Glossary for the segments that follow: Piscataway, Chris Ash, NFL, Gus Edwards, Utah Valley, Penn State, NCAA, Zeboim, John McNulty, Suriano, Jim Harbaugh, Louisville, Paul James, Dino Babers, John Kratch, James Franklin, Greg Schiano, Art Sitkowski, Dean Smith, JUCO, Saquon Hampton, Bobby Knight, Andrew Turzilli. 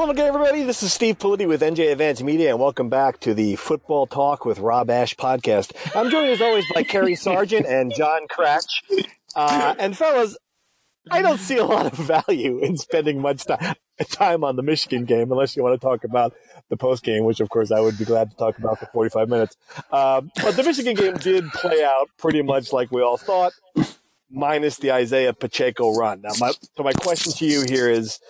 Hello again, everybody. This is Steve Politi with NJ Advance Media, and welcome back to the Football Talk with Rob Ash podcast. I'm joined, as always, by Kerry Sargent and John Kratch. And, fellas, I don't see a lot of value in spending much time on the Michigan game, unless you want to talk about the post game, which, of course, I would be glad to talk about for 45 minutes. But the Michigan game did play out pretty much like we all thought, minus the Isaiah Pacheco run. Now, my question to you here is,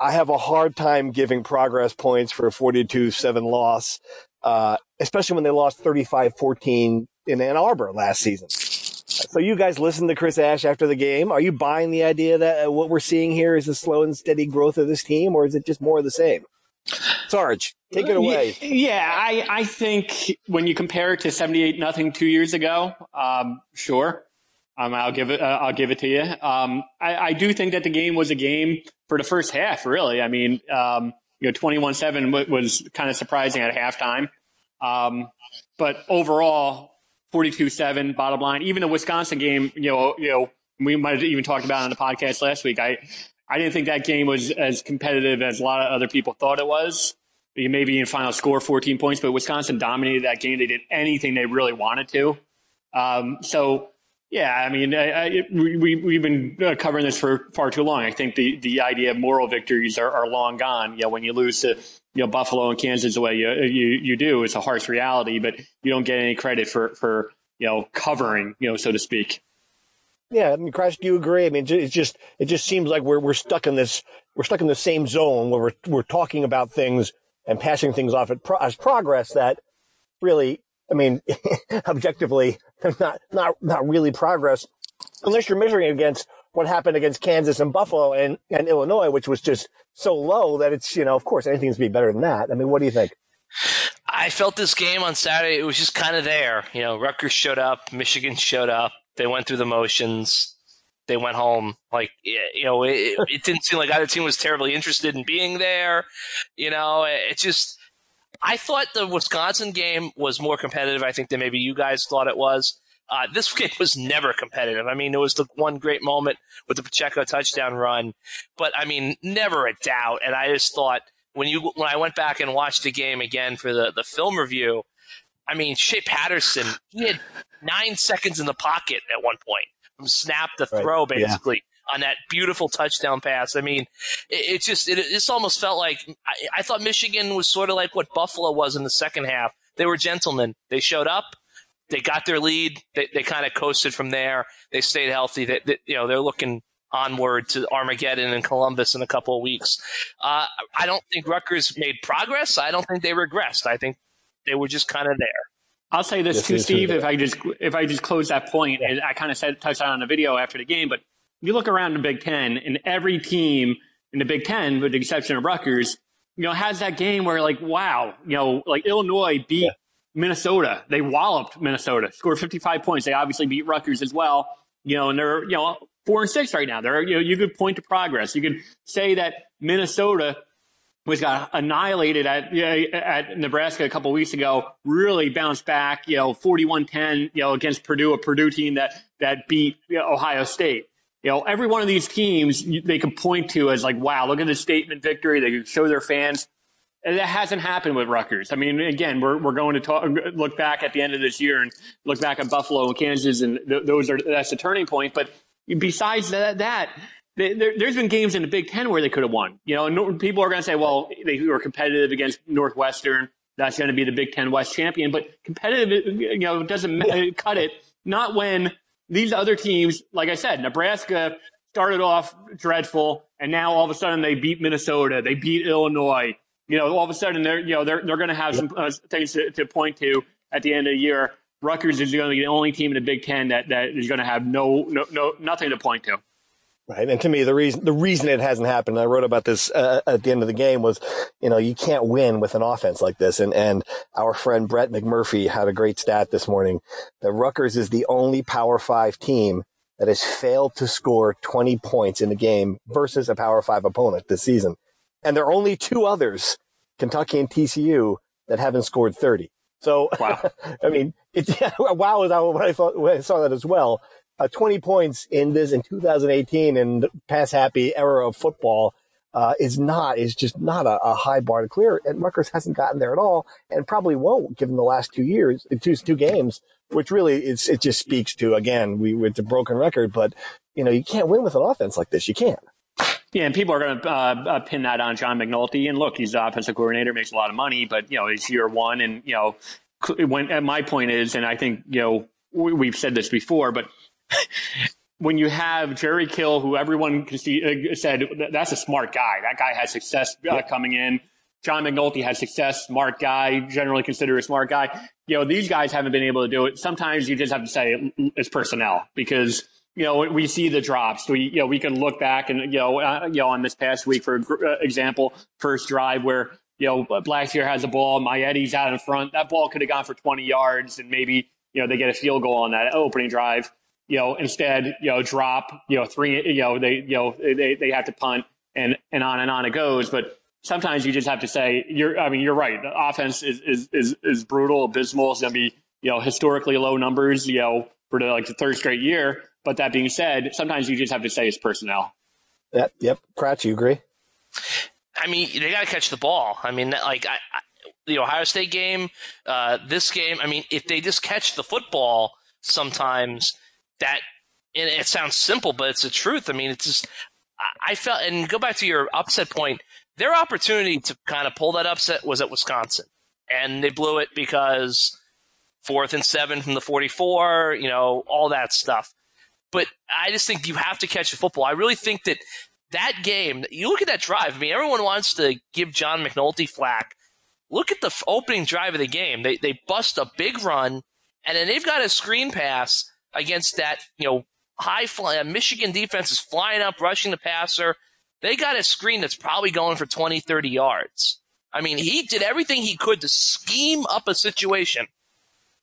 I have a hard time giving progress points for a 42-7 loss, especially when they lost 35-14 in Ann Arbor last season. So you guys listened to Chris Ash after the game. Are you buying the idea that what we're seeing here is the slow and steady growth of this team, or is it just more of the same? Sarge, take it away. Yeah, I think when you compare it to 78-0 2 years ago, sure. I'll give it to you. I do think that the game was a game for the first half, really. 21-7 was kind of surprising at halftime. But overall, 42-7 bottom line, even the Wisconsin game, we might have even talked about it on the podcast last week. I didn't think that game was as competitive as a lot of other people thought it was. Maybe in final score, 14 points, but Wisconsin dominated that game. They did anything they really wanted to. Yeah, we've been covering this for far too long. I think the idea of moral victories are long gone. When you lose to Buffalo and Kansas the way you do, it's a harsh reality, but you don't get any credit for covering, so to speak. Yeah, Crash, do you agree? It just seems like we're stuck in the same zone where we're talking about things and passing things off as progress that really. Objectively, not really progress, unless you're measuring against what happened against Kansas and Buffalo and Illinois, which was just so low that it's, of course, anything's be better than that. What do you think? I felt this game on Saturday, it was just kind of there. Rutgers showed up, Michigan showed up, they went through the motions, they went home. It didn't seem like either team was terribly interested in being there. I thought the Wisconsin game was more competitive, I think, than maybe you guys thought it was. This game was never competitive. There was the one great moment with the Pacheco touchdown run, but, never a doubt. And I just thought when I went back and watched the game again for the film review, Shea Patterson, he had 9 seconds in the pocket at one point from snap to throw, right, basically. Yeah. On that beautiful touchdown pass. It almost felt like I thought Michigan was sort of like what Buffalo was in the second half. They were gentlemen. They showed up. They got their lead. They kind of coasted from there. They stayed healthy. They're looking onward to Armageddon and Columbus in a couple of weeks. I don't think Rutgers made progress. I don't think they regressed. I think they were just kind of there. I'll say this too, Steve, if I just close that point, and I kind of touched on the video after the game, but you look around the Big Ten, and every team in the Big Ten, with the exception of Rutgers, has that game where, Illinois beat Minnesota. They walloped Minnesota, scored 55 points. They obviously beat Rutgers as well, and they're, 4-6 right now. They're, you could point to progress. You could say that Minnesota got annihilated at Nebraska a couple of weeks ago, really bounced back, 41-10, against Purdue, a Purdue team that beat Ohio State. Every one of these teams they can point to as wow, look at the statement victory. They can show their fans. And that hasn't happened with Rutgers. Again, we're going to look back at the end of this year and look back at Buffalo and Kansas, and that's the turning point. But besides that there's been games in the Big Ten where they could have won. And people are going to say, well, they were competitive against Northwestern. That's going to be the Big Ten West champion. But competitive, doesn't cut it. Not when. These other teams, like I said, Nebraska started off dreadful, and now all of a sudden they beat Minnesota, they beat Illinois. All of a sudden they're going to have some things to point to at the end of the year. Rutgers is going to be the only team in the Big Ten that is going to have nothing to point to. Right, and to me, the reason it hasn't happened, I wrote about this at the end of the game, was, you can't win with an offense like this. And our friend Brett McMurphy had a great stat this morning that Rutgers is the only Power 5 team that has failed to score 20 points in a game versus a Power 5 opponent this season. And there are only two others, Kentucky and TCU, that haven't scored 30. So, wow. Wow is what I thought when I saw that as well. 20 points in 2018 and pass happy era of football. is just not a high bar to clear. And Rutgers hasn't gotten there at all, and probably won't, given the last 2 years, two games, which really it just speaks to, again, it's a broken record, but you can't win with an offense like this. You can't. Yeah, and people are going to pin that on John McNulty. And look, he's the offensive coordinator, makes a lot of money, but he's year one, and when my point is, and I think we've said this before, but. When you have Jerry Kill, who everyone said, that's a smart guy. That guy has success coming in. John McNulty has success, smart guy, generally considered a smart guy. These guys haven't been able to do it. Sometimes you just have to say it's personnel, because, we see the drops. We can look back and, on this past week, for example, first drive where, Blackshear has the ball, Maiety's out in front. That ball could have gone for 20 yards and maybe, they get a field goal on that opening drive. Instead, drop, three, they have to punt, and on it goes. But sometimes you just have to say, you're right. The offense is brutal, abysmal. It's going to be, historically low numbers, for the third straight year. But that being said, sometimes you just have to say it's personnel. Yep. Kratch, you agree? I mean, they got to catch the ball. I mean, the Ohio State game, this game, I mean, if they just catch the football sometimes, that, and it sounds simple, but it's the truth. I mean, it's just, I felt, and go back to your upset point, their opportunity to kind of pull that upset was at Wisconsin, and they blew it because 4th and 7 from the 44, all that stuff. But I just think you have to catch the football. I really think that game, you look at that drive. I mean, everyone wants to give John McNulty flack. Look at the opening drive of the game. They bust a big run, and then they've got a screen pass against that, Michigan defense is flying up, rushing the passer. They got a screen that's probably going for 20, 30 yards. I mean, he did everything he could to scheme up a situation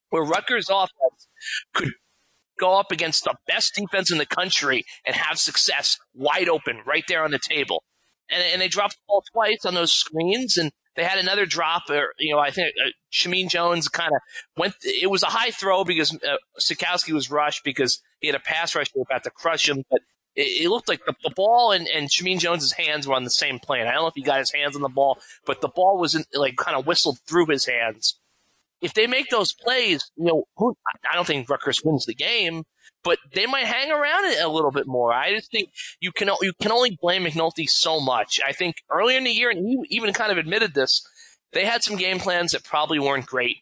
where Rutgers' offense could go up against the best defense in the country and have success wide open right there on the table. And they dropped the ball twice on those screens, and they had another drop, I think Shameen Jones kind of went. It was a high throw because Sitkowski was rushed because he had a pass rush about to crush him. But it looked like the ball and Shameen Jones' hands were on the same plane. I don't know if he got his hands on the ball, but the ball was kind of whistled through his hands. If they make those plays, I don't think Rutgers wins the game, but they might hang around it a little bit more. I just think you can only blame McNulty so much. I think earlier in the year, and he even kind of admitted this, they had some game plans that probably weren't great.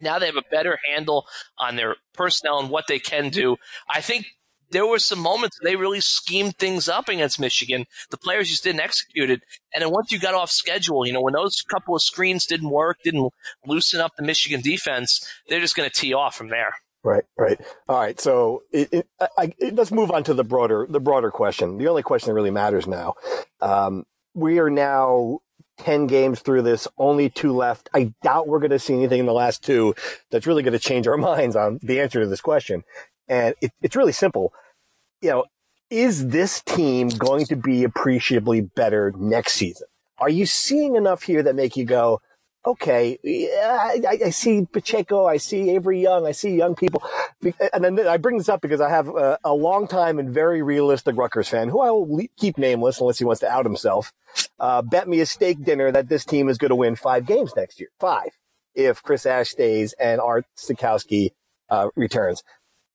Now they have a better handle on their personnel and what they can do. I think there were some moments they really schemed things up against Michigan. The players just didn't execute it. And then once you got off schedule, when those couple of screens didn't work, didn't loosen up the Michigan defense, they're just going to tee off from there. Right. All right. So let's move on to the broader question. The only question that really matters now. We are now 10 games through this, only 2 left. I doubt we're going to see anything in the last 2 that's really going to change our minds on the answer to this question. And it's really simple. Is this team going to be appreciably better next season? Are you seeing enough here that make you go, okay, I see Pacheco, I see Avery Young, I see young people. And then I bring this up because I have a long-time and very realistic Rutgers fan, who I will keep nameless unless he wants to out himself, bet me a steak dinner that this team is going to win 5 games next year. 5, if Chris Ash stays and Art Sitkowski returns.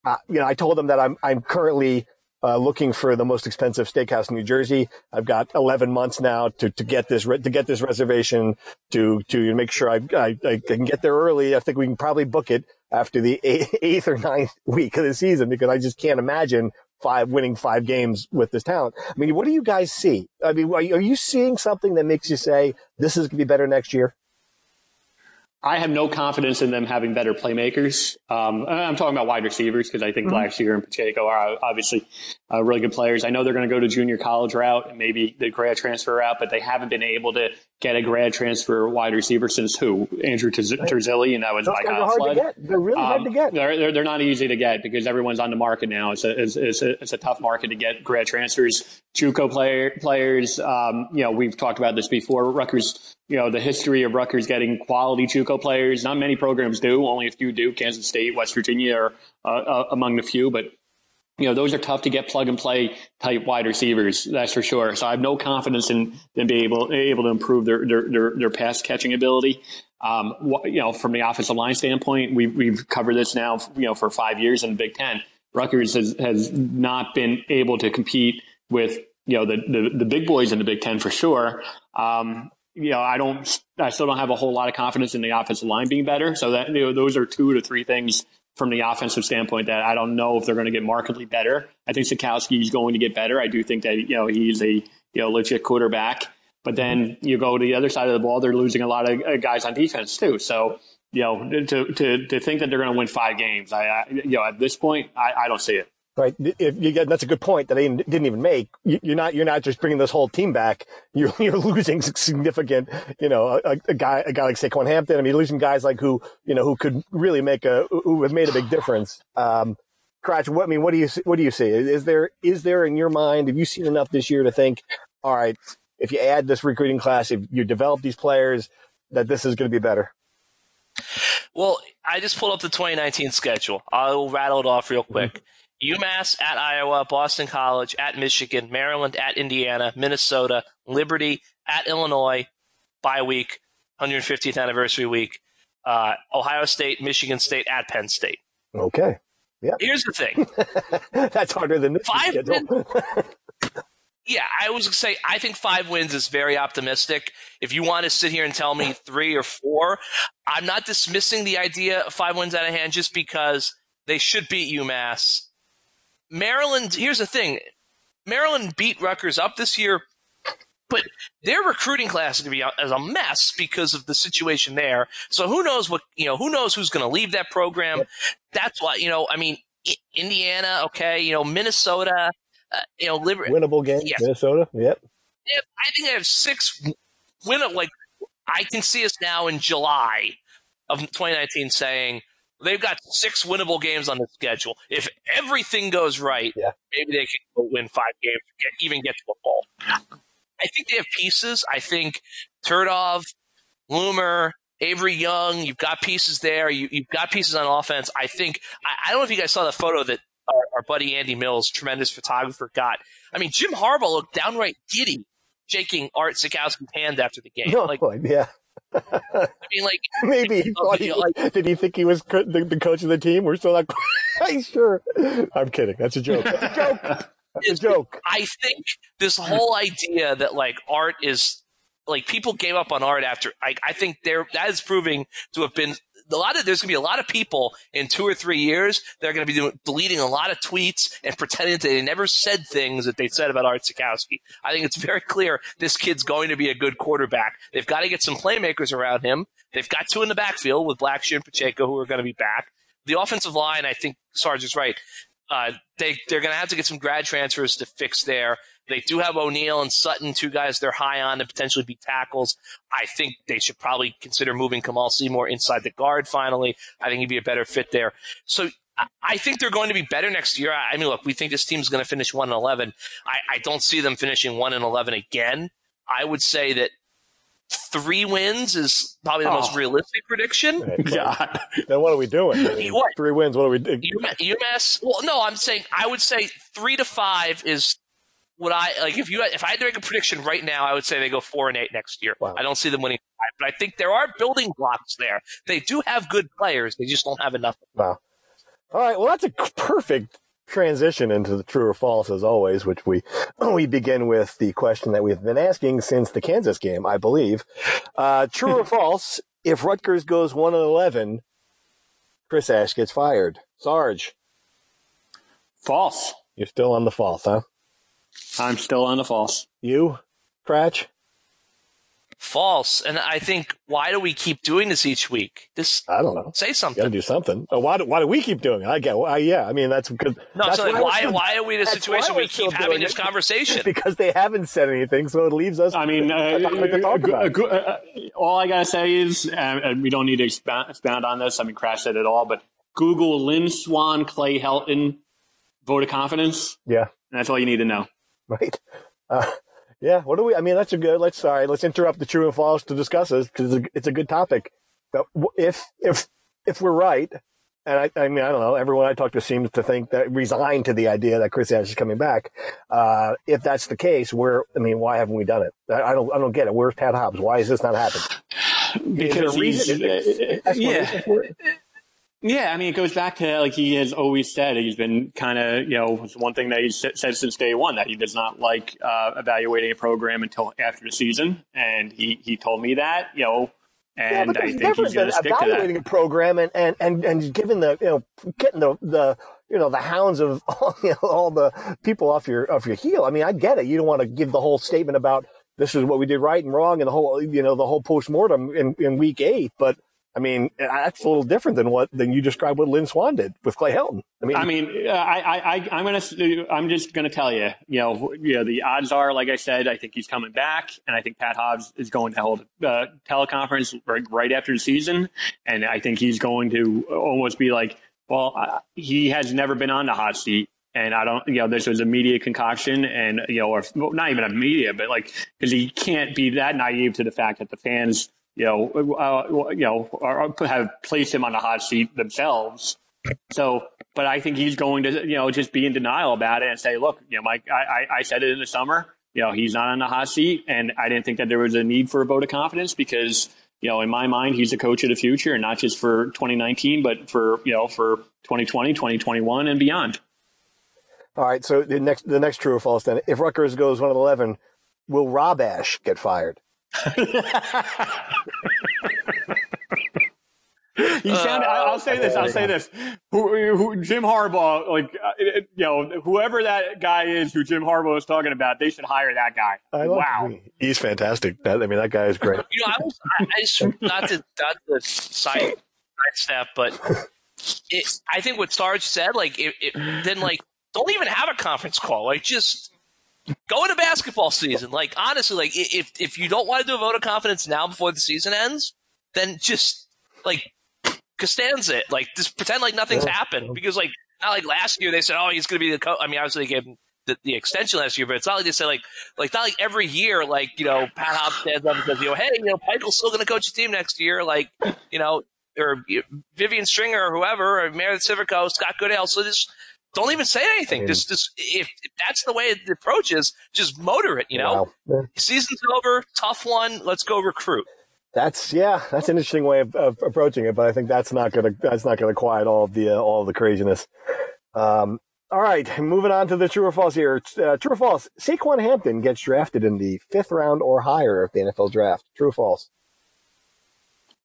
I told him that I'm currently looking for the most expensive steakhouse in New Jersey. I've got 11 months now to get this reservation to make sure I can get there early. I think we can probably book it after the 8th or 9th week of the season, because I just can't imagine winning five games with this talent. I mean, what do you guys see? I mean, are you seeing something that makes you say this is going to be better next year? I have no confidence in them having better playmakers. I'm talking about wide receivers, because I think Blackshear and Pacheco are obviously really good players. I know they're going to go to junior college route and maybe the grad transfer route, but they haven't been able to get a grad transfer wide receiver since who? Andrew Turzilli, and that was by landslide. They're really hard to get. They're not easy to get because everyone's on the market now. It's a tough market to get grad transfers. JUCO players, we've talked about this before. Rutgers, the history of Rutgers getting quality JUCO players. Not many programs do. Only a few do. Kansas State, West Virginia are among the few. But you know, those are tough to get plug and play type wide receivers, that's for sure. So I have no confidence in them being able to improve their pass catching ability. You know, from the offensive line standpoint, we've covered this now, you know, for 5 years in the Big Ten. Rutgers has not been able to compete with, you know, the big boys in the Big Ten for sure. You know, I still don't have a whole lot of confidence in the offensive line being better. So that, you know, those are two to three things from the offensive standpoint that I don't know if they're going to get markedly better. I think Sitkowski is going to get better. I do think that, you know, he's a, you know, legit quarterback. But then you go to the other side of the ball, they're losing a lot of guys on defense too. So, you know, to think that they're going to win five games, I you know, at this point, I don't see it. Right. If you get, that's a good point that I didn't even make. You're not just bringing this whole team back. You're losing significant, you know, a guy like Saquon Hampton. I mean, losing guys like who could really who have made a big difference. Kratch, what do you see? Is there in your mind, have you seen enough this year to think, all right, if you add this recruiting class, if you develop these players, that this is going to be better? Well, I just pulled up the 2019 schedule. I'll rattle it off real quick. Mm-hmm. UMass at Iowa, Boston College at Michigan, Maryland at Indiana, Minnesota, Liberty at Illinois, bye week, 150th anniversary week, Ohio State, Michigan State at Penn State. Okay. Yeah. Here's the thing. That's harder than this schedule. Yeah, I was going to say, I think 5 wins is very optimistic. If you want to sit here and tell me 3 or 4, I'm not dismissing the idea of 5 wins out of hand just because they should beat UMass. Maryland, here's the thing. Maryland beat Rutgers up this year, but their recruiting class is going to be a mess because of the situation there. So who knows who's going to leave that program. Yep. That's why, you know, I mean, Indiana, okay, you know, Minnesota, you know, winnable game, yes. Minnesota, yep. I think I have 6 winnable. Like, I can see us now in July of 2019 saying, they've got 6 winnable games on the schedule. If everything goes right, yeah, maybe they can win 5 games, even get to a bowl. I think they have pieces. I think Turdov, Loomer, Avery Young, you've got pieces there. You've got pieces on offense. I think I don't know if you guys saw the photo that our buddy Andy Mills, tremendous photographer, got. I mean, Jim Harbaugh looked downright giddy shaking Art Sitkowski's hand after the game. No, like, yeah. I mean, like, maybe he thought did he think he was the coach of the team? We're still not quite sure. I'm kidding. That's a joke. That's a joke. I think this whole idea that like Art is like people gave up on Art after. I think that is proving to have been there's going to be a lot of people in 2 or 3 years that are going to be deleting a lot of tweets and pretending that they never said things that they said about Art Sitkowski. I think it's very clear this kid's going to be a good quarterback. They've got to get some playmakers around him. They've got 2 in the backfield with Blackshear and Pacheco who are going to be back. The offensive line, I think Sarge is right. They're going to have to get some grad transfers to fix there. They do have O'Neal and Sutton, 2 guys they're high on to potentially be tackles. I think they should probably consider moving Kamaal Seymour inside the guard finally. I think he'd be a better fit there. So I think they're going to be better next year. I mean, look, we think this team's going to finish 1-11. I don't see them finishing 1-11 again. I would say that 3 wins is probably the most realistic prediction. God. Then what are we doing? I mean, 3 wins, what are we doing? UMass? Well, no, I'm saying I would say 3 to 5 is – would I like if I had to make a prediction right now, I would say they go 4-8 next year. Wow. I don't see them winning 5, but I think there are building blocks there. They do have good players; they just don't have enough. Wow! All right, well, that's a perfect transition into the true or false, as always, which we begin with the question that we've been asking since the Kansas game, I believe. True or false? If Rutgers goes 1-11, Chris Ash gets fired. Sarge, false. You're still on the false, huh? I'm still on the false. You, Kratch? False. And I think, why do we keep doing this each week? I don't know. Say something. Got to do something. Oh, why do we keep doing it? Yeah. I mean, that's because. No, that's why are we in a situation we keep having this conversation? Because they haven't said anything, so it leaves us. I mean, all I got to say is, we don't need to expound on this. I mean, Kratch said it all, but Google Lynn Swann, Clay Helton, vote of confidence. Yeah. And that's all you need to know. Right. Yeah. What do we? I mean, that's a good. Let's interrupt the true and false to discuss this because it's a good topic. If we're right, And I mean, I don't know. Everyone I talk to seems to think that resigned to the idea that Chris Ash is coming back. If that's the case, why haven't we done it? I don't get it. Where's Pat Hobbs? Why is this not happening? Because yeah, I mean, it goes back to, like, he has always said, he's been kind of, it's one thing that he's said since day one, that he does not like evaluating a program until after the season. And he told me that, and I think he's going to stick to that. Evaluating a program and giving the, getting the hounds of all the people off your heel. I mean, I get it. You don't want to give the whole statement about this is what we did right and wrong and the whole postmortem in week 8, but. I mean, that's a little different than you described what Lynn Swann did with Clay Helton. I'm just gonna tell you, the odds are, like I said, I think he's coming back, and I think Pat Hobbs is going to hold a teleconference right after the season, and I think he's going to almost be like, he has never been on the hot seat. And I don't, this was a media concoction and, or not even a media, but because he can't be that naive to the fact that the fans, have placed him on the hot seat themselves. So, but I think he's going to, just be in denial about it and say, look, Mike, I said it in the summer, he's not on the hot seat. And I didn't think that there was a need for a vote of confidence because, in my mind, he's the coach of the future, and not just for 2019, but for, for 2020, 2021 and beyond. All right. So the next true or false, then, if Rutgers goes 1-11, will Rob Ash get fired? I'll say this. Who Jim Harbaugh, whoever that guy is who Jim Harbaugh is talking about, they should hire that guy. Wow, he's fantastic. That guy is great. Not to sidestep, but I think what Sarge said, don't even have a conference call. Just. Go into basketball season. Honestly, if you don't want to do a vote of confidence now before the season ends, then just, Costanza it. Just pretend like nothing's happened. Because, not like last year they said, oh, he's going to be the coach. I mean, obviously they gave him the extension last year, but it's not like they said, not like every year, Pat Hobbs stands up and says, hey, Michael's still going to coach the team next year, or Vivian Stringer or whoever, or Meredith Civico, Scott Goodale. So just don't even say anything. Just if that's the way the approach is, just motor it. Wow. Yeah. Season's over, tough one. Let's go recruit. That's an interesting way of approaching it, but I think that's not gonna quiet all of the craziness. All right, moving on to the true or false here. True or false? Saquon Hampton gets drafted in the 5th round or higher of the NFL draft. True or false?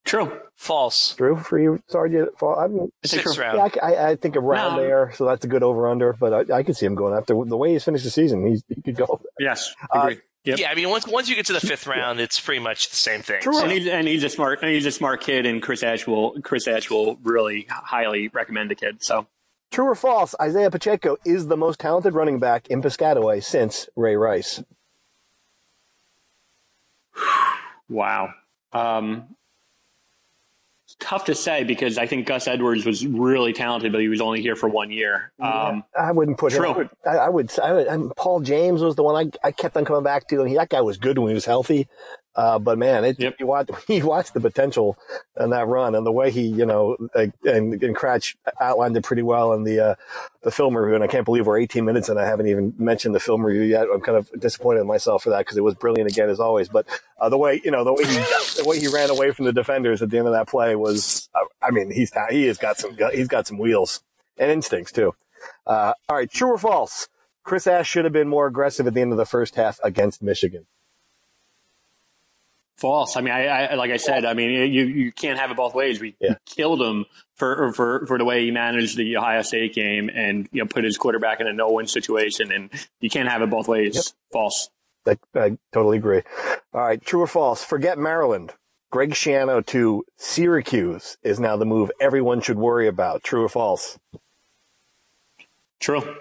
True. False. True for you, Sargent? Sixth round. Yeah, I think around there, so that's a good over-under, but I could see him going after. The way he's finished the season, he could go. Yes, agree. Yep. Yeah, I mean, once you get to the 5th round, it's pretty much the same thing. True. So. And he's a smart kid, and Chris Ash will really highly recommend the kid. So, true or false, Isaiah Pacheco is the most talented running back in Piscataway since Ray Rice. Wow. Tough to say because I think Gus Edwards was really talented, but he was only here for 1 year. I wouldn't put true. Him. I would. Paul James was the one I kept on coming back to, and that guy was good when he was healthy. But man, you watch the potential in that run and the way he, and Kratch outlined it pretty well in the film review. And I can't believe we're 18 minutes and I haven't even mentioned the film review yet. I'm kind of disappointed in myself for that because it was brilliant again as always. But the way he ran away from the defenders at the end of that play was, he's got some wheels and instincts too. All right, true or false? Chris Ash should have been more aggressive at the end of the first half against Michigan. False. I mean, I like I said, I mean, you can't have it both ways. We killed him for the way he managed the Ohio State game and, put his quarterback in a no-win situation, and you can't have it both ways. Yep. False. I totally agree. All right. True or false? Forget Maryland. Greg Schiano to Syracuse is now the move everyone should worry about. True or false? True.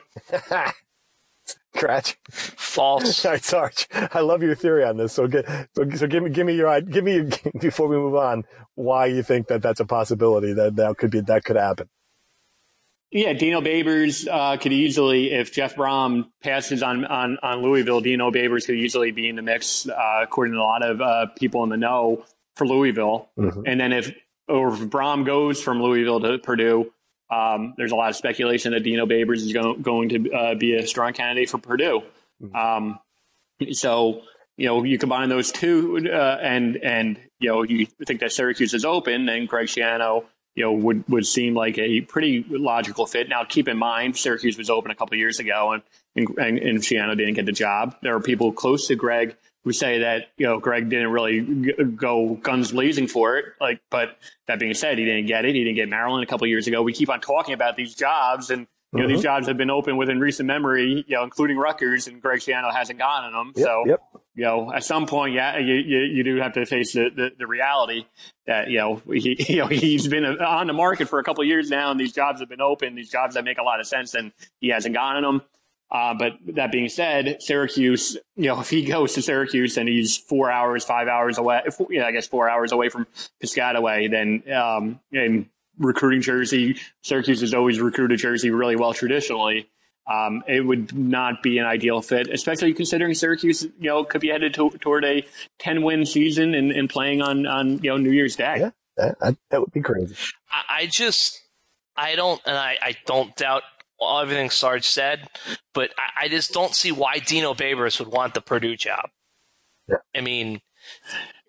Scratch. False. All right, Sarge. I love your theory on this. So give me your before we move on why you think that that's a possibility that could happen. Yeah, Dino Babers could easily, if Jeff Brohm passes on Louisville, Dino Babers could easily be in the mix, according to a lot of people in the know for Louisville. Mm-hmm. And then if Brohm goes from Louisville to Purdue, There's a lot of speculation that Dino Babers is going to be a strong candidate for Purdue. So, you know, you combine those two and, you know, you think that Syracuse is open, and Greg Schiano, you know, would seem like a pretty logical fit. Now, keep in mind, Syracuse was open a couple of years ago, and Schiano didn't get the job. There are people close to Greg who say that, you know, Greg didn't really go guns blazing for it. Like, but that being said, he didn't get it. He didn't get Maryland a couple of years ago. We keep on talking about these jobs, and you know, these jobs have been open within recent memory, you know, including Rutgers, and Greg Schiano hasn't gotten them. You know, at some point, you do have to face the reality that, you know, he's been on the market for a couple of years now, and these jobs have been open, these jobs that make a lot of sense, and he hasn't gotten them. But that being said, Syracuse, you know, if he goes to Syracuse and he's 5 hours away, you know, I guess 4 hours away from Piscataway, then in recruiting Jersey, Syracuse has always recruited Jersey really well traditionally. It would not be an ideal fit, especially considering Syracuse, you know, could be headed toward a 10-win season and playing on you know, New Year's Day. Yeah, that would be crazy. I don't doubt everything Sarge said, but I just don't see why Dino Babers would want the Purdue job. Yeah. I mean,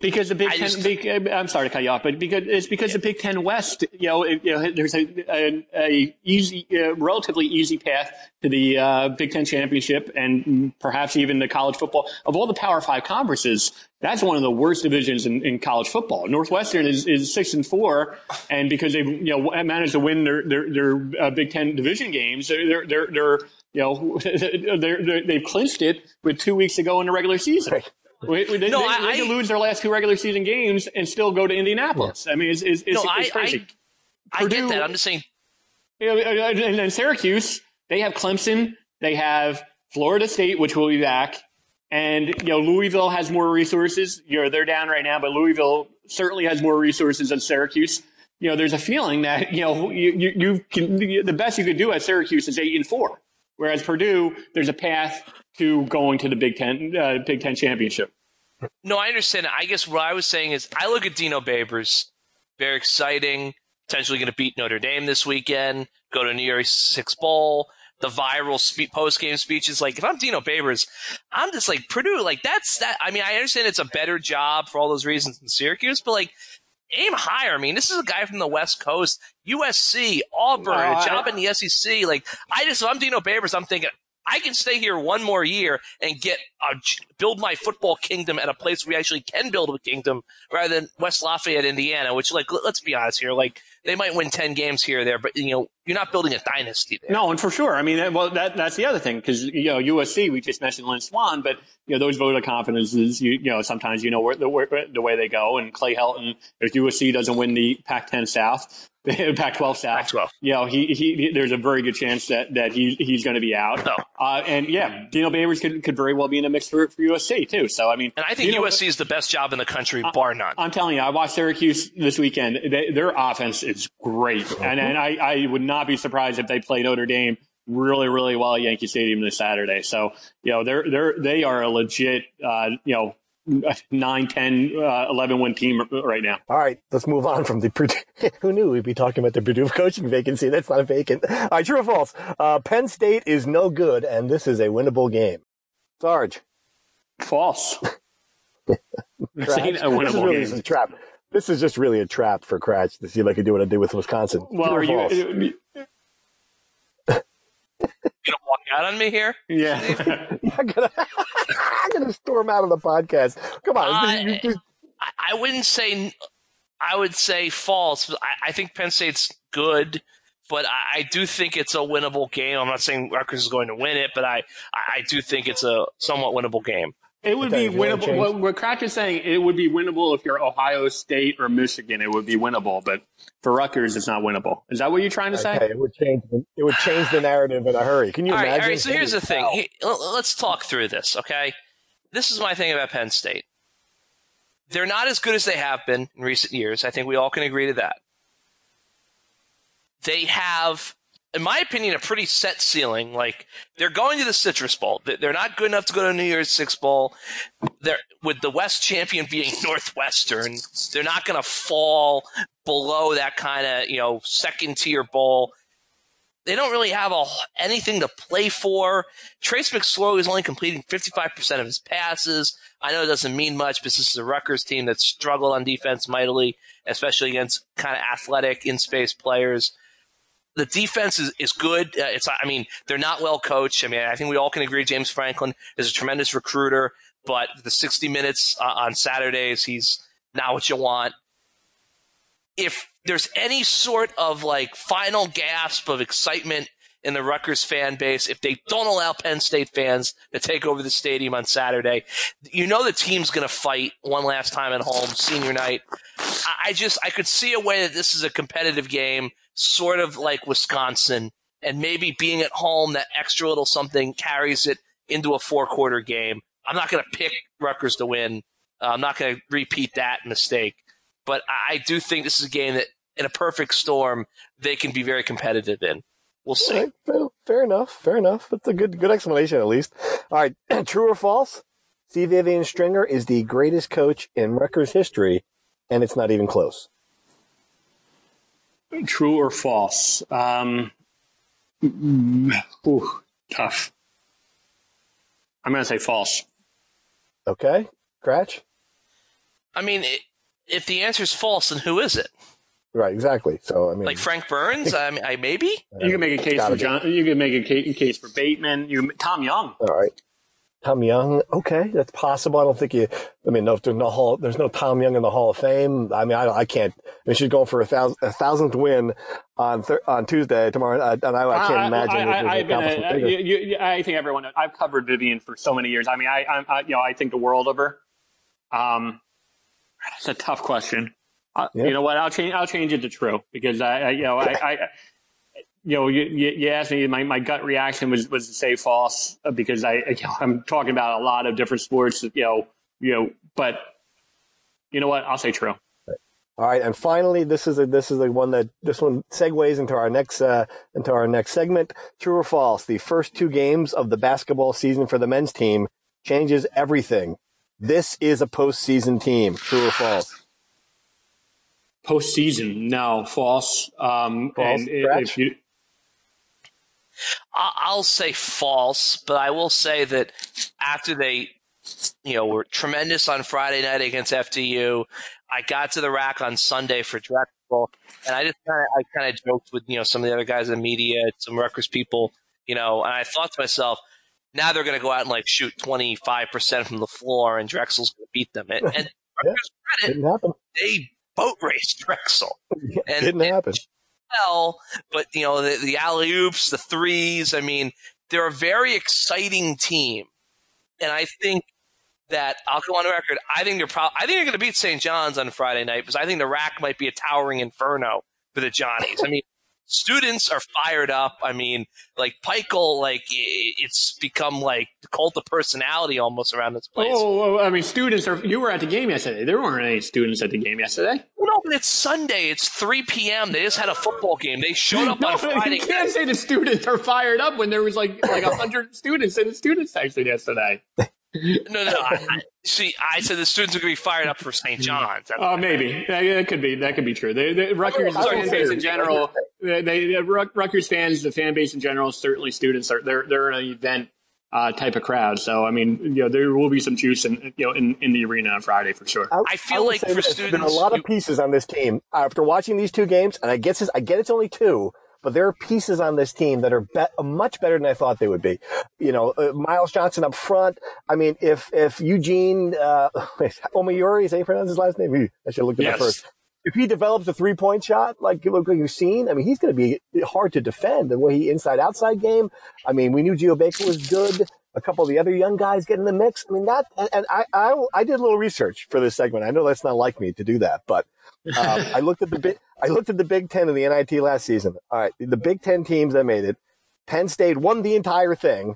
because the Big Ten, I'm sorry to cut you off, but because the Big Ten West, you know, there's a easy, relatively easy path to the Big Ten championship, and perhaps even the college football. Of all the Power Five conferences, that's one of the worst divisions in college football. Northwestern is 6-4, and because they've, you know, managed to win their Big Ten division games, they're you know, they've clinched it with 2 weeks to go in the regular season. Right. They can lose their last two regular season games and still go to Indianapolis. I mean, it's crazy. I Purdue, get that. I'm just saying. And then Syracuse, they have Clemson, they have Florida State, which will be back, and you know, Louisville has more resources. You know, they're down right now, but Louisville certainly has more resources than Syracuse. You know, there's a feeling that, you know, the best you could do at Syracuse is 8-4, whereas Purdue, there's a path to going to the Big Ten championship. No, I understand. I guess what I was saying is, I look at Dino Babers, very exciting, potentially going to beat Notre Dame this weekend, go to New Year's Six Bowl, the viral post-game speeches. Like, if I'm Dino Babers, I'm just like, Purdue, like, that's that. I mean, I understand it's a better job for all those reasons in Syracuse, but like, aim higher. I mean, this is a guy from the West Coast, USC, Auburn, a job in the SEC. Like, if I'm Dino Babers, I'm thinking, I can stay here one more year and build my football kingdom at a place where we actually can build a kingdom, rather than West Lafayette, Indiana, which, like, let's be honest here, like, they might win 10 games here or there, but, you know, you're not building a dynasty there. No, and for sure. I mean, well, that's the other thing, because, you know, USC, we just mentioned Lynn Swann, but, you know, those vote of confidences, you know, sometimes you know the way they go. And Clay Helton, if USC doesn't win the Pac-10 South, Pac-12 South. Pac-12. You know, he there's a very good chance that he's going to be out. No. And yeah, Dino Babers could very well be in a mix for USC too. So I mean, and I think USC is the best job in the country, bar none. I'm telling you, I watched Syracuse this weekend. Their offense is great, and I would not be surprised if they play Notre Dame really, really well at Yankee Stadium this Saturday. So you know, they are a legit you know, 9, 10, 11-win team right now. All right, let's move on from the Purdue. Who knew we'd be talking about the Purdue coaching vacancy? That's not a vacant. All right, true or false? Penn State is no good, and this is a winnable game. Sarge. False. This ain't a winnable game. This is a trap. This is just really a trap for Kratch to see if I could do what I did with Wisconsin. Well, are you going to walk out on me here? Yeah. I'm going to storm out of the podcast. Come on. I wouldn't say – I would say false. I think Penn State's good, but I do think it's a winnable game. I'm not saying Rutgers is going to win it, but I do think it's a somewhat winnable game. It would be winnable. What Kratch is saying, it would be winnable if you're Ohio State or Michigan. It would be winnable, but for Rutgers, it's not winnable. Is that what you're trying to say? Okay, it would change the narrative in a hurry. Can you imagine? All right, so here's the thing. Let's talk through this, okay? This is my thing about Penn State. They're not as good as they have been in recent years. I think we all can agree to that. They have, in my opinion, a pretty set ceiling. Like, they're going to the Citrus Bowl. They're not good enough to go to New Year's Six Bowl. They're, with the West champion being Northwestern, they're not going to fall below that kind of, you know, second-tier bowl. They don't really have anything to play for. Trace McSorley is only completing 55% of his passes. I know it doesn't mean much, but this is a Rutgers team that struggled on defense mightily, especially against kind of athletic, in-space players. The defense is good. They're not well coached. I think we all can agree James Franklin is a tremendous recruiter, but the 60 minutes on Saturdays, he's not what you want. If there's any sort of final gasp of excitement in the Rutgers fan base, if they don't allow Penn State fans to take over the stadium on Saturday, you know the team's going to fight one last time at home, senior night. I could see a way that this is a competitive game, sort of like Wisconsin, and maybe being at home, that extra little something carries it into a four-quarter game. I'm not going to pick Rutgers to win. I'm not going to repeat that mistake. But I do think this is a game that, in a perfect storm, they can be very competitive in. We'll see. Right. Fair enough. That's a good explanation, at least. All right, true or false? Vivian Stringer is the greatest coach in Rutgers history, and it's not even close. True or false? Tough. I'm going to say false. Okay. Kratch? If the answer is false, then who is it? Right, exactly. So Frank Burns. Maybe you can make a case for John. You can make a case for Bateman. Tom Young. All right, Tom Young. Okay, that's possible. I don't think you. There's no Tom Young in the Hall of Fame. I can't. She's going for a thousandth win on Tuesday tomorrow, and I can't imagine. I think everyone. I've covered Vivian for so many years. I think the world of her. That's a tough question. Yeah. You know what? I'll change it to true because you asked me. My gut reaction was to say false because I'm talking about a lot of different sports. But you know what? I'll say true. All right, and finally, this one segues into our next segment. True or false? The first two games of the basketball season for the men's team changes everything. This is a postseason team. True or false? Postseason, no, false. False. And if you... I'll say false, but I will say that after they, were tremendous on Friday night against FDU, I got to the rack on Sunday for Drexel, and I just kind of joked with some of the other guys in the media, some Rutgers people, and I thought to myself, now they're going to go out and shoot 25% from the floor, and Drexel's going to beat them. And Rutgers credit, they boat race Drexel. And didn't happen. Well, but the alley oops, the threes. They're a very exciting team, and I think that I'll go on record. I think they're going to beat St. John's on Friday night because I think the rack might be a towering inferno for the Johnnies. Students are fired up. Pikiell, it's become the cult of personality almost around this place. Students are. You were at the game yesterday. There weren't any students at the game yesterday. Well, no, but it's Sunday. It's 3 p.m. They just had a football game. They showed up on Friday. You can't say the students are fired up when there was 100 students in the student section yesterday. No. I said the students are going to be fired up for St. John's. Oh, maybe that could be true. Rutgers fan base in general, Rutgers fans, the fan base in general, certainly students are. They're an event type of crowd. So there will be some juice in the arena on Friday for sure. I feel like for students, there's been a lot of pieces on this team after watching these two games, and I get it's only two. But there are pieces on this team that are much better than I thought they would be. Miles Johnson up front. If Eugene Omiuri, is that how you pronounce his last name? I should have looked at that first. If he develops a three-point shot like you've seen, he's going to be hard to defend. The way he inside-outside game. We knew Geo Baker was good. A couple of the other young guys get in the mix. I did a little research for this segment. I know that's not like me to do that, but I looked at the Big Ten and the NIT last season. All right, the Big Ten teams that made it, Penn State won the entire thing,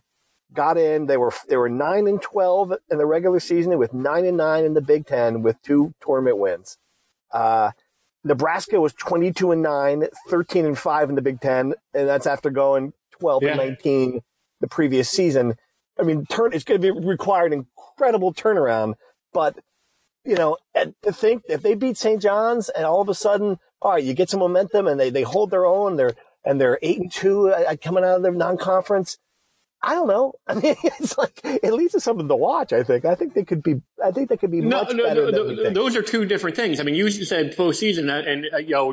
got in. They were 9-12 in the regular season, with 9-9 in the Big Ten, with two tournament wins. Nebraska was 22-9, 13-5 in the Big Ten, and that's after going 12-19 the previous season. It's going to be required incredible turnaround, but. To think if they beat St. John's and all of a sudden, all right, you get some momentum and they hold their own, they're and they're 8-2 coming out of their non-conference. I don't know. I mean, it's like at least it's something to watch. I think they could be much better. No, those are two different things. I mean, you said postseason, and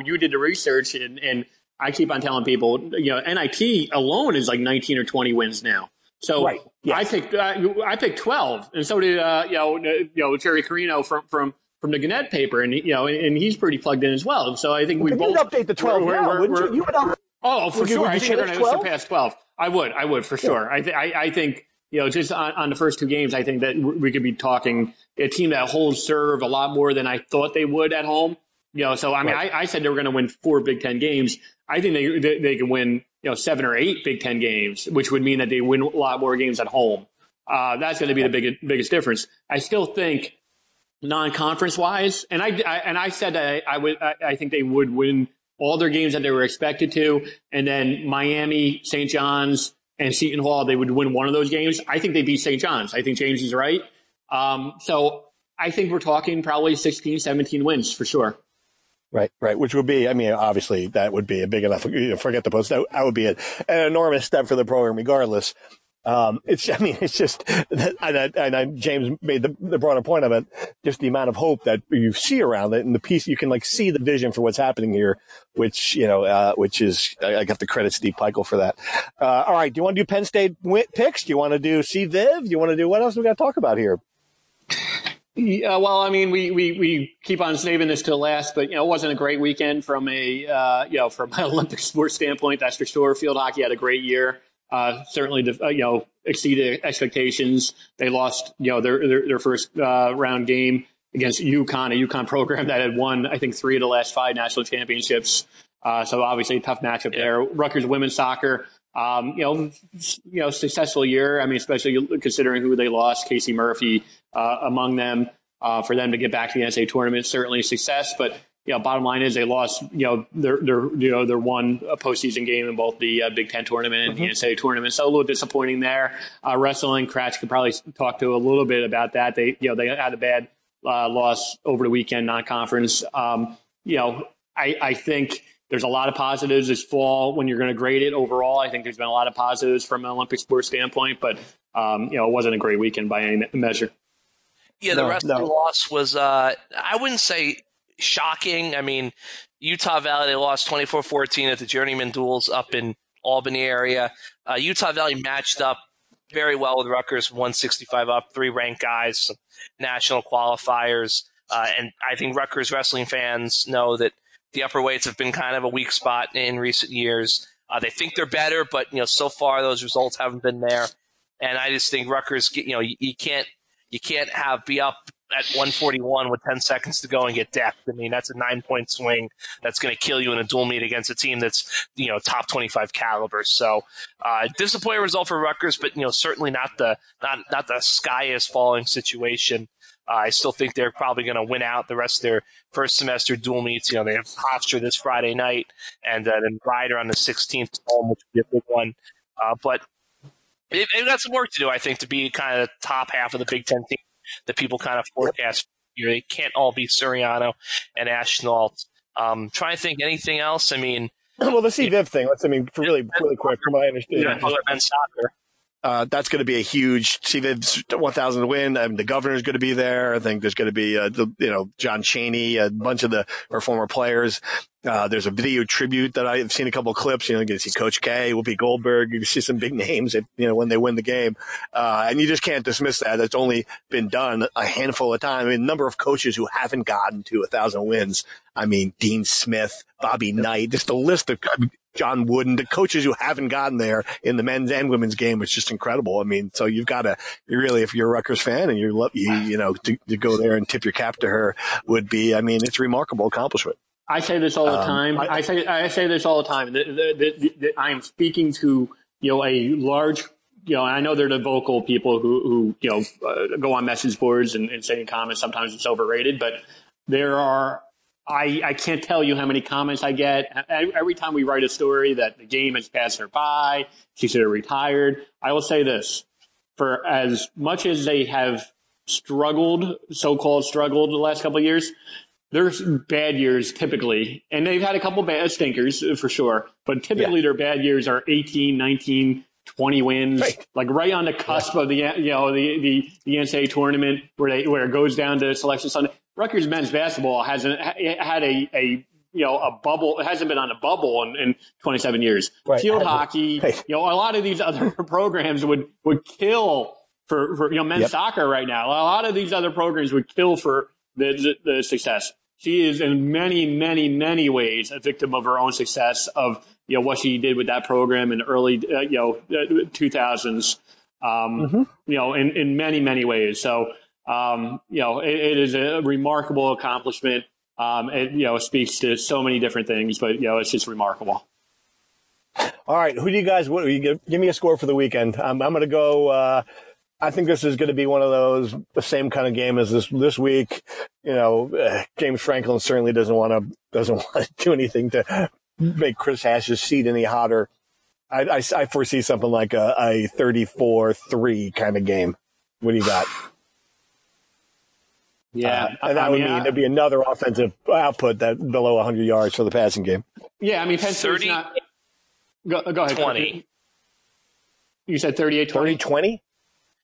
you did the research, and I keep on telling people, NIT alone is like 19 or 20 wins now. So right. Yes. I picked 12, and so did Jerry Carino from the Gannett paper, and and he's pretty plugged in as well. So I think we both update the 12 now. Wouldn't you? You would update. Oh, for sure. I think they're going to surpass 12. I would for sure. I think just on the first two games, I think that we could be talking a team that holds serve a lot more than I thought they would at home. So I mean, right. I said they were going to win 4 Big Ten games. I think they could win 7 or 8 Big Ten games, which would mean that they win a lot more games at home. That's going to be the biggest difference. I still think non-conference wise, and I said that I think they would win all their games that they were expected to, and then Miami, St. John's, and Seton Hall, they would win one of those games. I think they beat St. John's. I think James is right. So I think we're talking probably 16, 17 wins for sure. Right, which would be, I mean, obviously that would be a big enough, forget the post, that would be an enormous step for the program regardless. James made the broader point of it, just the amount of hope that you see around it and the piece, you can see the vision for what's happening here, which is, I got to credit Steve Pikiell for that. All right. Do you want to do Penn State picks? Do you want to do C-Viv? Do you want to do, what else we got to talk about here? Yeah, well, I mean, we keep on saving this to last, but it wasn't a great weekend from an Olympic sports standpoint. That's for sure. Field hockey had a great year. Certainly, exceeded expectations. They lost, their first round game against UConn, a UConn program that had won, I think, 3 of the last 5 national championships. So obviously, a tough matchup there. Rutgers women's soccer, successful year. I mean, especially considering who they lost, Casey Murphy among them. For them to get back to the NCAA tournament, certainly a success. But bottom line is they lost, their one postseason game in both the Big Ten tournament and the NCAA tournament. So a little disappointing there. Wrestling, Kratch could probably talk to a little bit about that. They had a bad loss over the weekend, non-conference. I think there's a lot of positives this fall when you're going to grade it overall. I think there's been a lot of positives from an Olympic sports standpoint, but it wasn't a great weekend by any measure. Yeah, the wrestling loss was, I wouldn't say shocking. I mean, Utah Valley, they lost 24-14 at the Journeyman Duels up in Albany area. Utah Valley matched up very well with Rutgers, 165 up, 3 ranked guys, some national qualifiers. And I think Rutgers wrestling fans know that the upper weights have been kind of a weak spot in recent years. They think they're better, but, so far those results haven't been there. And I just think Rutgers, you can't be up at 141 with 10 seconds to go and get depth. I mean, that's a 9-point swing that's going to kill you in a dual meet against a team that's, top 25 caliber. So, disappointing result for Rutgers, but, certainly not the sky is falling situation. I still think they're probably going to win out the rest of their first semester dual meets. They have Hofstra this Friday night and then Ryder on the 16th home, which will be a big one. But they've got some work to do, I think, to be kind of the top half of the Big Ten team that people kind of forecast. They can't all be Suriano and Ashnault. Trying to think anything else. I mean, well, the C-Viv thing. Really quick, from my understanding, men's soccer. That's going to be a huge C-Viv's 1,000 win. I mean, the governor's going to be there. I think there's going to be John Chaney, a bunch of our former players. There's a video tribute that I've seen a couple of clips. You're going to see Coach K, Whoopi Goldberg. You can see some big names if, when they win the game. And you just can't dismiss that. That's only been done a handful of times. I mean, number of coaches who haven't gotten to 1,000 wins. I mean, Dean Smith, Bobby Knight, just a list of John Wooden, the coaches who haven't gotten there in the men's and women's game. It's just incredible. I mean, so you've got to really, if you're a Rutgers fan and you're lucky, to go there and tip your cap to her would be, I mean, it's a remarkable accomplishment. I say this all the time. I say this all the time. I am speaking to a large. I know they're the vocal people who go on message boards and say comments. Sometimes it's overrated, but there are. I can't tell you how many comments I get every time we write a story that the game has passed her by. She should have retired. I will say this: for as much as they have struggled, so-called struggled the last couple of years. Their bad years typically, and they've had a couple bad stinkers for sure, but typically their bad years are 18, 19, 20 wins, like right on the cusp of the NCAA tournament where it goes down to Selection Sunday. Rutgers men's basketball hasn't had a bubble. It hasn't been on a bubble in 27 years. Right. Field hockey, a lot of these other programs would kill for men's soccer right now. A lot of these other programs would kill for the success. She is in many, many, many ways a victim of her own success, of what she did with that program in the early 2000s. In many, many ways. So it is a remarkable accomplishment. It speaks to so many different things, but it's just remarkable. All right, who do you guys? What do you give me a score for the weekend? I'm going to go. I think this is going to be one of those, the same kind of game as this week. James Franklin certainly doesn't want to do anything to make Chris Ash's seat any hotter. I foresee something like a 34-3 kind of game. What do you got? Yeah, it'd be another offensive output that below 100 yards for the passing game. Yeah, I mean, Penn State's not. Go ahead. 20. You said 38-20. 20.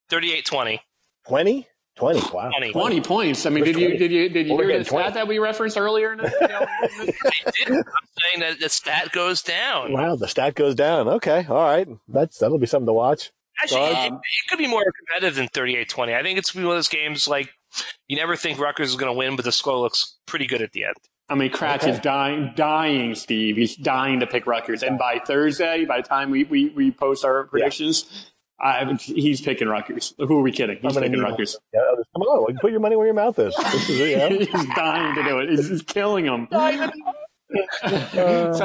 38-20. 20? 20, wow. 20 points. I mean, did you hear the stat that we referenced earlier? I did. I'm saying that the stat goes down. Wow, the stat goes down. Okay, all right. That'll be something to watch. Actually, it could be more competitive than 38-20. I think it's one of those games, like, you never think Rutgers is going to win, but the score looks pretty good at the end. I mean, Kratch is dying, Steve. He's dying to pick Rutgers. And by Thursday, by the time we post our predictions, he's picking Rutgers. Who are we kidding? He's picking Rutgers. Yeah, come on, put your money where your mouth is. This is it, he's dying to do it. It's killing him. So,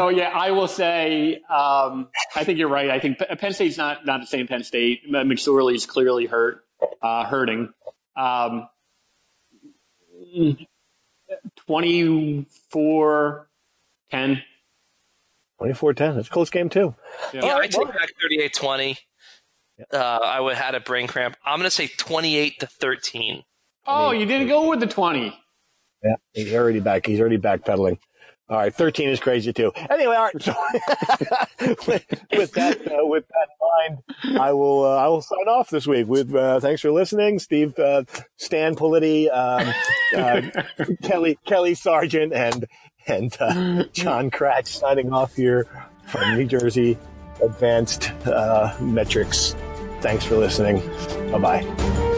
I will say I think you're right. I think Penn State's not the same Penn State. McSorley is clearly hurting. 24-10. 24-10. That's a close game, too. Yeah, I take back 38-20. I would have had a brain cramp. I'm going to say 28-13. Oh, you didn't go with the 20. Yeah, he's already back. He's already backpedaling. All right, 13 is crazy too. Anyway, all right. So with that in mind, I will sign off this week. With thanks for listening, Steve, Stan Politi, Kelly Sargent, and John Kratch signing off here from New Jersey Advanced Metrics. Thanks for listening. Bye bye.